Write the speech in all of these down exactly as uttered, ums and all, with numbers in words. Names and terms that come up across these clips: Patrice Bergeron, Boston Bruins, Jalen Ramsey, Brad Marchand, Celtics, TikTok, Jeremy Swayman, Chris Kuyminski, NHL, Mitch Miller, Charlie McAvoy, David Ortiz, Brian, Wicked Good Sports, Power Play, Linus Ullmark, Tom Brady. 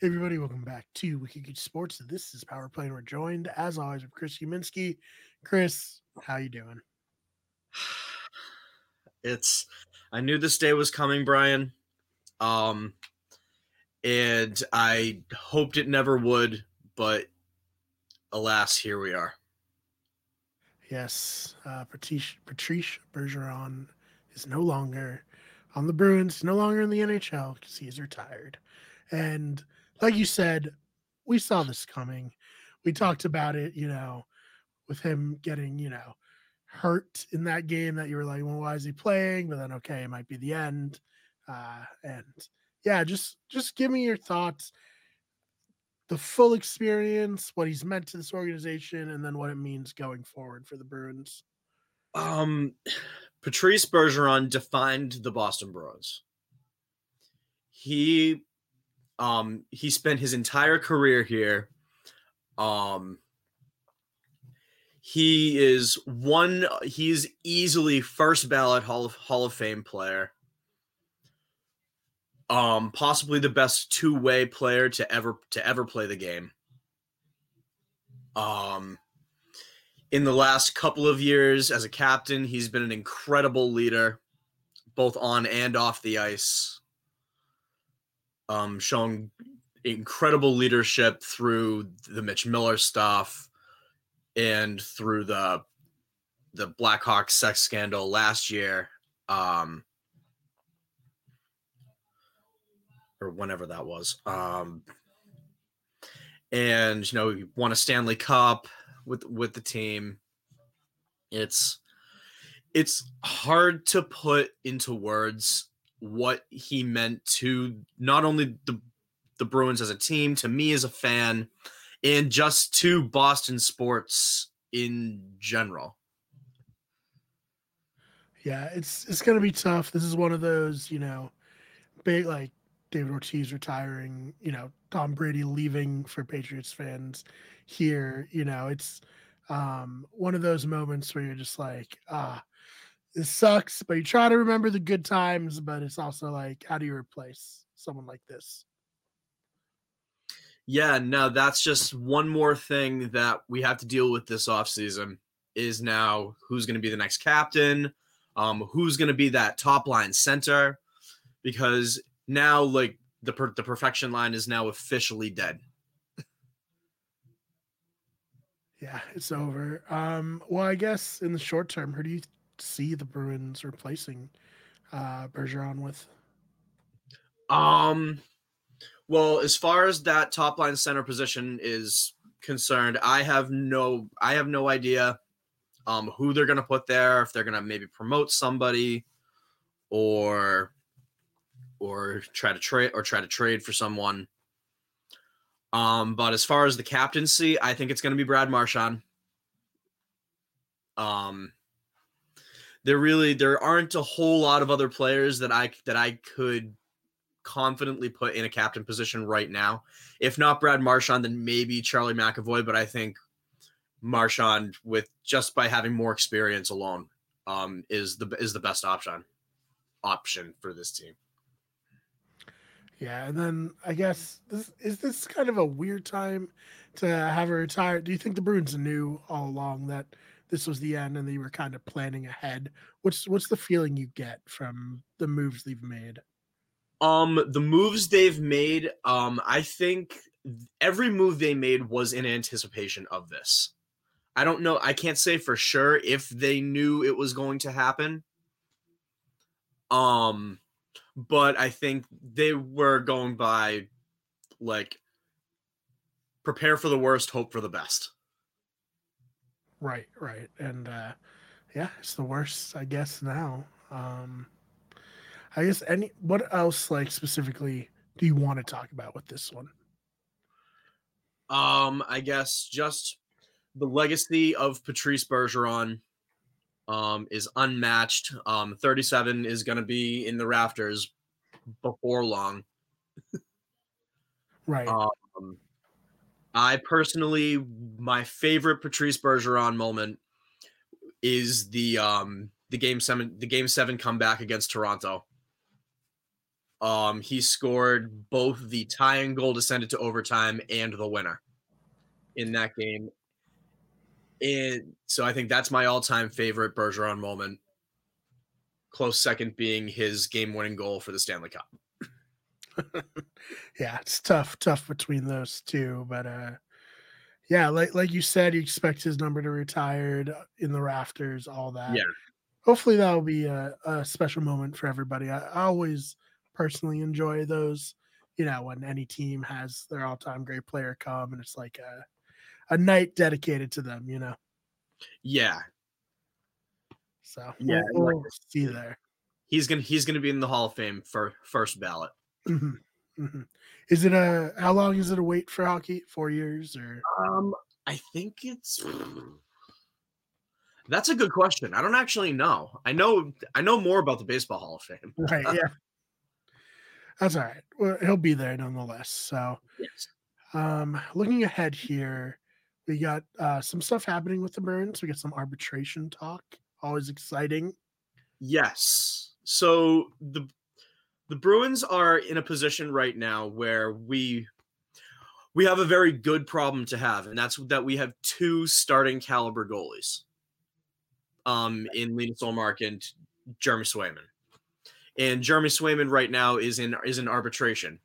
Hey everybody, welcome back to Wicked Good Sports. This is Power Play, and we're joined, as always, with Chris Kuyminski. Chris, how you doing? It's, I knew this day was coming, Brian, um, and I hoped it never would, but alas, here we are. Yes, uh, Patrice, Patrice Bergeron is no longer on the Bruins, no longer in the N H L because he is retired. And like you said, we saw this coming. We talked about it, you know, with him getting, you know, hurt in that game that you were like, well, why is he playing? But then, okay, it might be the end. Uh, and yeah, just, just give me your thoughts, the full experience, what he's meant to this organization, and then what it means going forward for the Bruins. Um, Patrice Bergeron defined the Boston Bruins. He... Um, he spent his entire career here. Um, he is one, he is easily first ballot Hall of, Hall of Fame player. Um, possibly the best two-way player to ever, to ever play the game. Um, in the last couple of years as a captain, he's been an incredible leader, both on and off the ice. Um, showing incredible leadership through the Mitch Miller stuff and through the the Blackhawks sex scandal last year, um, or whenever that was. Um, and you know, he won a Stanley Cup with with the team. It's it's hard to put into words what he meant to not only the the Bruins as a team, to me as a fan, and just to Boston sports in general. Yeah, it's it's going to be tough. This is one of those, you know, big like David Ortiz retiring, you know, Tom Brady leaving for Patriots fans here. You know, it's um, one of those moments where you're just like, ah, it sucks, but you try to remember the good times, but it's also like, how do you replace someone like this? Yeah, no, that's just one more thing that we have to deal with this offseason is now who's going to be the next captain, um, who's going to be that top line center, because now like the per- the perfection line is now officially dead. Yeah, it's over. Um, well, I guess in the short term, who do you th- see the Bruins replacing uh, Bergeron with? Um, well, as far as that top line center position is concerned, I have no, I have no idea um, who they're going to put there. If they're going to maybe promote somebody, or or try to trade or try to trade for someone. Um, but as far as the captaincy, I think it's going to be Brad Marchand. Um. There really there aren't a whole lot of other players that I that I could confidently put in a captain position right now. If not Brad Marchand, then maybe Charlie McAvoy. But I think Marchand, with just by having more experience alone, um, is the is the best option option for this team. Yeah, and then I guess this is this kind of a weird time to have a retire. Do you think the Bruins knew all along that this was the end and they were kind of planning ahead? What's what's the feeling you get from the moves they've made? Um, the moves they've made, um, I think every move they made was in anticipation of this. I don't know. I can't say for sure if they knew it was going to happen. Um, but I think they were going by, like, prepare for the worst, hope for the best. Right, right. And, uh, yeah, it's the worst, I guess, now. Um, I guess any, what else, like, specifically do you want to talk about with this one? Um, I guess just the legacy of Patrice Bergeron, um, is unmatched. Um, thirty-seven is going to be in the rafters before long. Right. Um, I personally, my favorite Patrice Bergeron moment is the um, the game seven the game seven comeback against Toronto. Um, he scored both the tying goal to send it to overtime and the winner in that game. And so I think that's my all-time favorite Bergeron moment. Close second being his game-winning goal for the Stanley Cup. Yeah, it's tough, tough between those two. But, uh, yeah, like like you said, you expect his number to retire in the rafters, all that. Yeah. Hopefully that'll be a, a special moment for everybody. I, I always personally enjoy those, you know, when any team has their all-time great player come and it's like a, a night dedicated to them, you know? Yeah. So yeah, we'll, we'll like, see there. He's gonna he's gonna be in the Hall of Fame for first ballot. Mm-hmm. Mm-hmm. Is it a how long is it a wait for hockey? Four years or? Um, I think it's. That's a good question. I don't actually know. I know I know more about the Baseball Hall of Fame. Right. Yeah. That's all right. Well, he'll be there nonetheless. So, yes. Um, looking ahead here, we got uh, some stuff happening with the Bruins. We got some arbitration talk. Always exciting. Yes. So the the Bruins are in a position right now where we we have a very good problem to have, and that's that we have two starting caliber goalies, um, in Linus Ullmark and Jeremy Swayman. And Jeremy Swayman right now is in is in arbitration,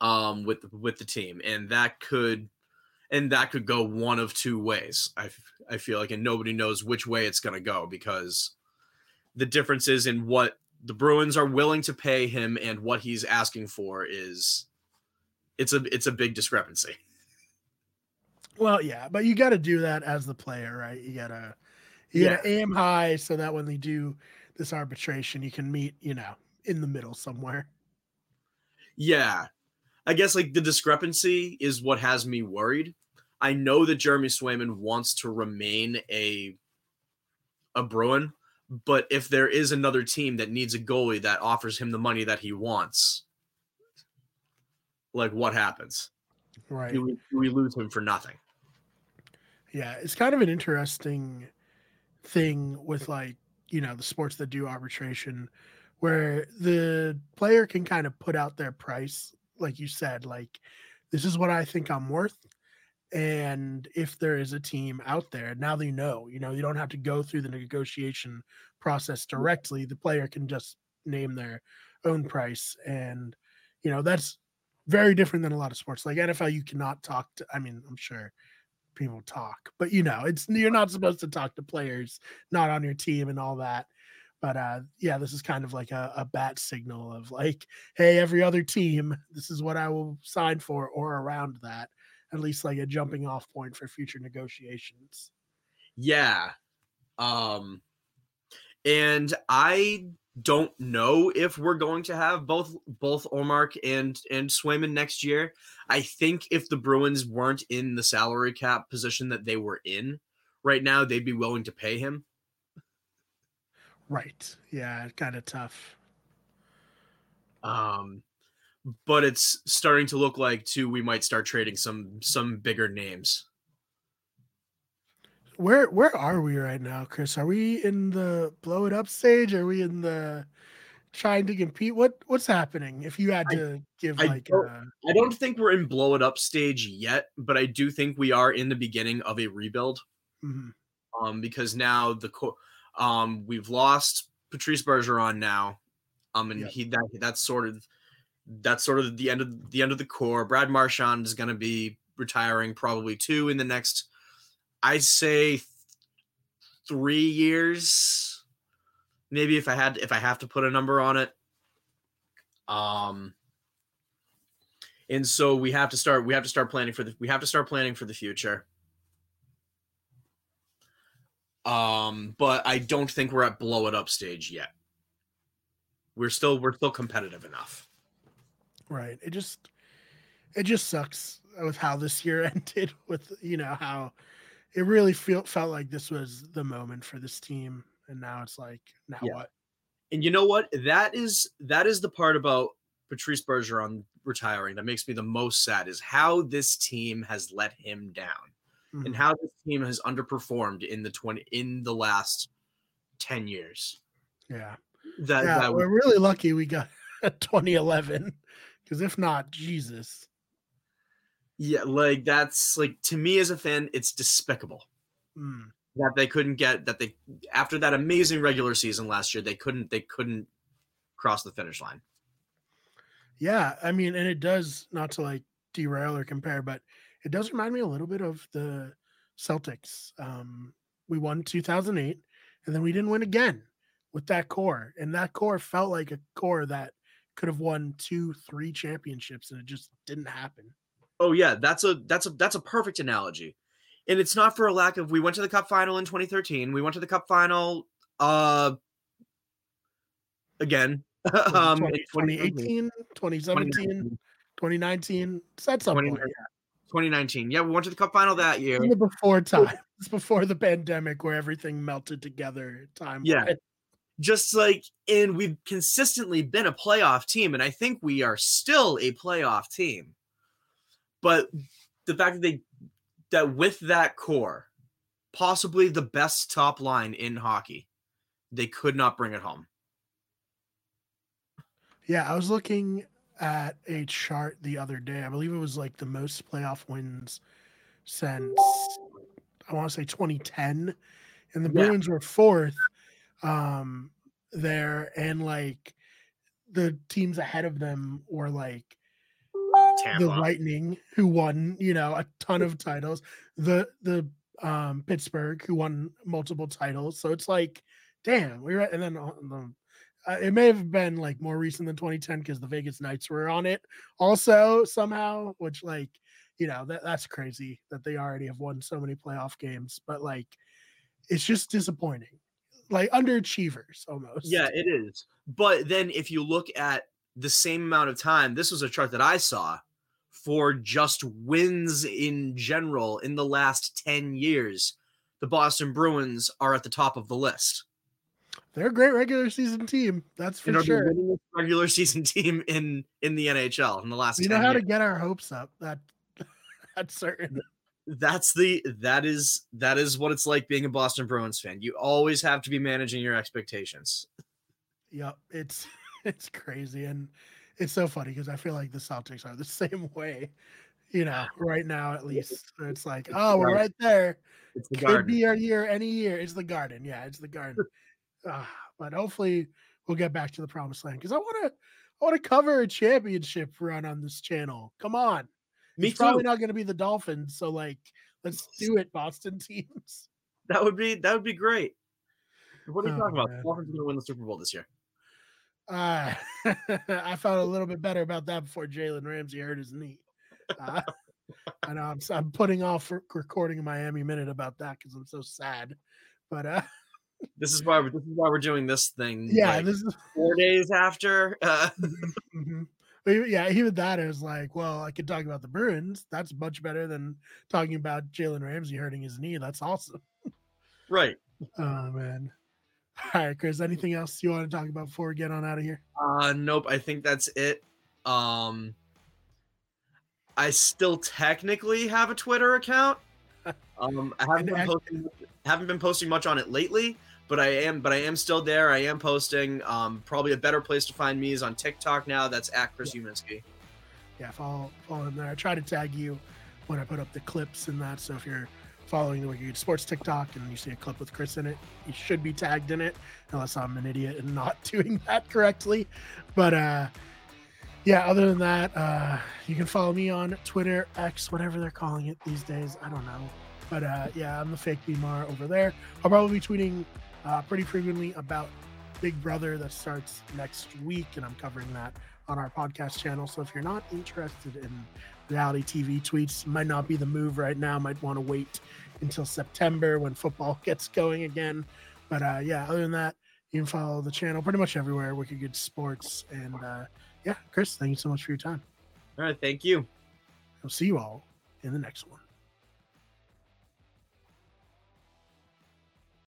um, with with the team, and that could. And that could go one of two ways, I, I feel like, and nobody knows which way it's going to go because the differences in what the Bruins are willing to pay him and what he's asking for is it's a it's a big discrepancy. Well, yeah, but you got to do that as the player, right? You got to you got to yeah. aim high so that when they do this arbitration, you can meet, you know, in the middle somewhere. Yeah. I guess like the discrepancy is what has me worried. I know that Jeremy Swayman wants to remain a a Bruin, but if there is another team that needs a goalie that offers him the money that he wants, like what happens? Right. Do we, do we lose him for nothing? Yeah, it's kind of an interesting thing with like, you know, the sports that do arbitration where the player can kind of put out their price. Like you said, like, this is what I think I'm worth. And if there is a team out there, now they know, you know, you don't have to go through the negotiation process directly. The player can just name their own price. And, you know, that's very different than a lot of sports. Like N F L, you cannot talk to, I mean, I'm sure people talk, but, you know, it's you're not supposed to talk to players, not on your team and all that. But, uh, yeah, this is kind of like a, a bat signal of like, hey, every other team, this is what I will sign for or around that, at least like a jumping off point for future negotiations. Yeah. Um, and I don't know if we're going to have both both Ullmark and, and Swayman next year. I think if the Bruins weren't in the salary cap position that they were in right now, they'd be willing to pay him. Right. Yeah, kind of tough. Um, but it's starting to look like too we might start trading some some bigger names. Where where are we right now, Chris? Are we in the blow it up stage? Are we in the trying to compete? What what's happening? If you had to I, give I like don't, a... I don't think we're in blow it up stage yet, but I do think we are in the beginning of a rebuild. Mm-hmm. Um, because now the co- Um, we've lost Patrice Bergeron now. Um, and yep. he that that's sort of that's sort of the end of the end of the core. Brad Marchand is going to be retiring probably too in the next, I say, th- three years. Maybe if I had if I have to put a number on it. Um, and so we have to start we have to start planning for the we have to start planning for the future. Um, but I don't think we're at blow it up stage yet. We're still we're still competitive enough. Right. It just it just sucks with how this year ended with, you know, how it really felt felt like this was the moment for this team. And now it's like, now yeah. what? And you know what? That is that is the part about Patrice Bergeron retiring that makes me the most sad is how this team has let him down. Mm-hmm. And how this team has underperformed in the twenty in the last ten years. Yeah, that, yeah that we're was, really lucky we got twenty eleven, because if not, Jesus. Yeah, like that's like, to me as a fan, it's despicable mm. that they couldn't get that. They, after that amazing regular season last year, they couldn't they couldn't cross the finish line. Yeah, I mean, and it does, not to like derail or compare, but it does remind me a little bit of the Celtics. Um, we won two thousand eight, and then we didn't win again with that core, and that core felt like a core that could have won two, three championships, and it just didn't happen. Oh yeah, that's a that's a that's a perfect analogy, and it's not for a lack of. We went to the Cup final in twenty thirteen. We went to the Cup final uh, again um, twenty eighteen, twenty seventeen, twenty nineteen. So that's up there. twenty nineteen. Yeah, we went to the Cup final that year. Before time, it's before the pandemic, where everything melted together. Time. Yeah. Went. Just like, and we've consistently been a playoff team, and I think we are still a playoff team. But the fact that they, that with that core, possibly the best top line in hockey, they could not bring it home. Yeah, I was looking at a chart the other day. I believe it was like the most playoff wins since, I want to say twenty ten. And the Bruins yeah. were fourth um, there. And like the teams ahead of them were like, Tampa. The Lightning, who won, you know, a ton of titles. The the um, Pittsburgh, who won multiple titles. So it's like, damn, we were. And then uh, it may have been like more recent than twenty ten because the Vegas Knights were on it also somehow. Which, like, you know, that that's crazy that they already have won so many playoff games. But like, it's just disappointing, like underachievers almost. Yeah, it is. But then if you look at the same amount of time, this was a chart that I saw for just wins in general in the last ten years. The Boston Bruins are at the top of the list. They're a great regular season team. That's for sure. They're the winning regular season team in, in the N H L in the last ten years. You know how to get our hopes up. That that's certain. That's the, that is, that is what it's like being a Boston Bruins fan. You always have to be managing your expectations. Yep. It's, It's crazy, and it's so funny because I feel like the Celtics are the same way, you know, right now at least. It's like, oh, we're right there. It's the Garden. Could be our year any year. It's the Garden. Yeah, it's the Garden. uh, but hopefully we'll get back to the promised land because I want to I want to cover a championship run on this channel. Come on. Me it's too. Probably not going to be the Dolphins, so, like, let's do it, Boston teams. That would be that would be great. What are you oh, talking about? Man. The Dolphins are going to win the Super Bowl this year. Uh, I felt a little bit better about that before Jalen Ramsey hurt his knee. Uh, I know I'm, I'm putting off recording a Miami Minute about that because I'm so sad. But uh, this is why we're, this is why we're doing this thing. Yeah, like, this is four days after. Uh. Mm-hmm. But yeah, even that is like, well, I could talk about the Bruins. That's much better than talking about Jalen Ramsey hurting his knee. That's awesome. Right. Oh man. All right, Chris, anything else you want to talk about before we get on out of here? Uh, nope, I think that's it. Um, I still technically have a Twitter account. Um, I haven't been, posting, haven't been posting much on it lately, but I am but I am still there. I am posting. Um, probably a better place to find me is on TikTok now. That's at Chris Kuyminski. Yeah, follow, follow him there. I try to tag you when I put up the clips and that, so if you're following the Wicked Sports TikTok and you see a clip with Chris in it, you should be tagged in it, unless I'm an idiot and not doing that correctly. But uh yeah, other than that, uh you can follow me on Twitter, X, whatever they're calling it these days, I don't know. But uh yeah, I'm the fake B M R over there. I'll probably be tweeting uh pretty frequently about Big Brother that starts next week, and I'm covering that on our podcast channel. So if you're not interested in reality T V tweets, might not be the move right now. Might want to wait until September when football gets going again. But uh, yeah, other than that, you can follow the channel pretty much everywhere, Wicked Good Sports. And uh, yeah, Chris, thank you so much for your time. All right, thank you. I'll see you all in the next one.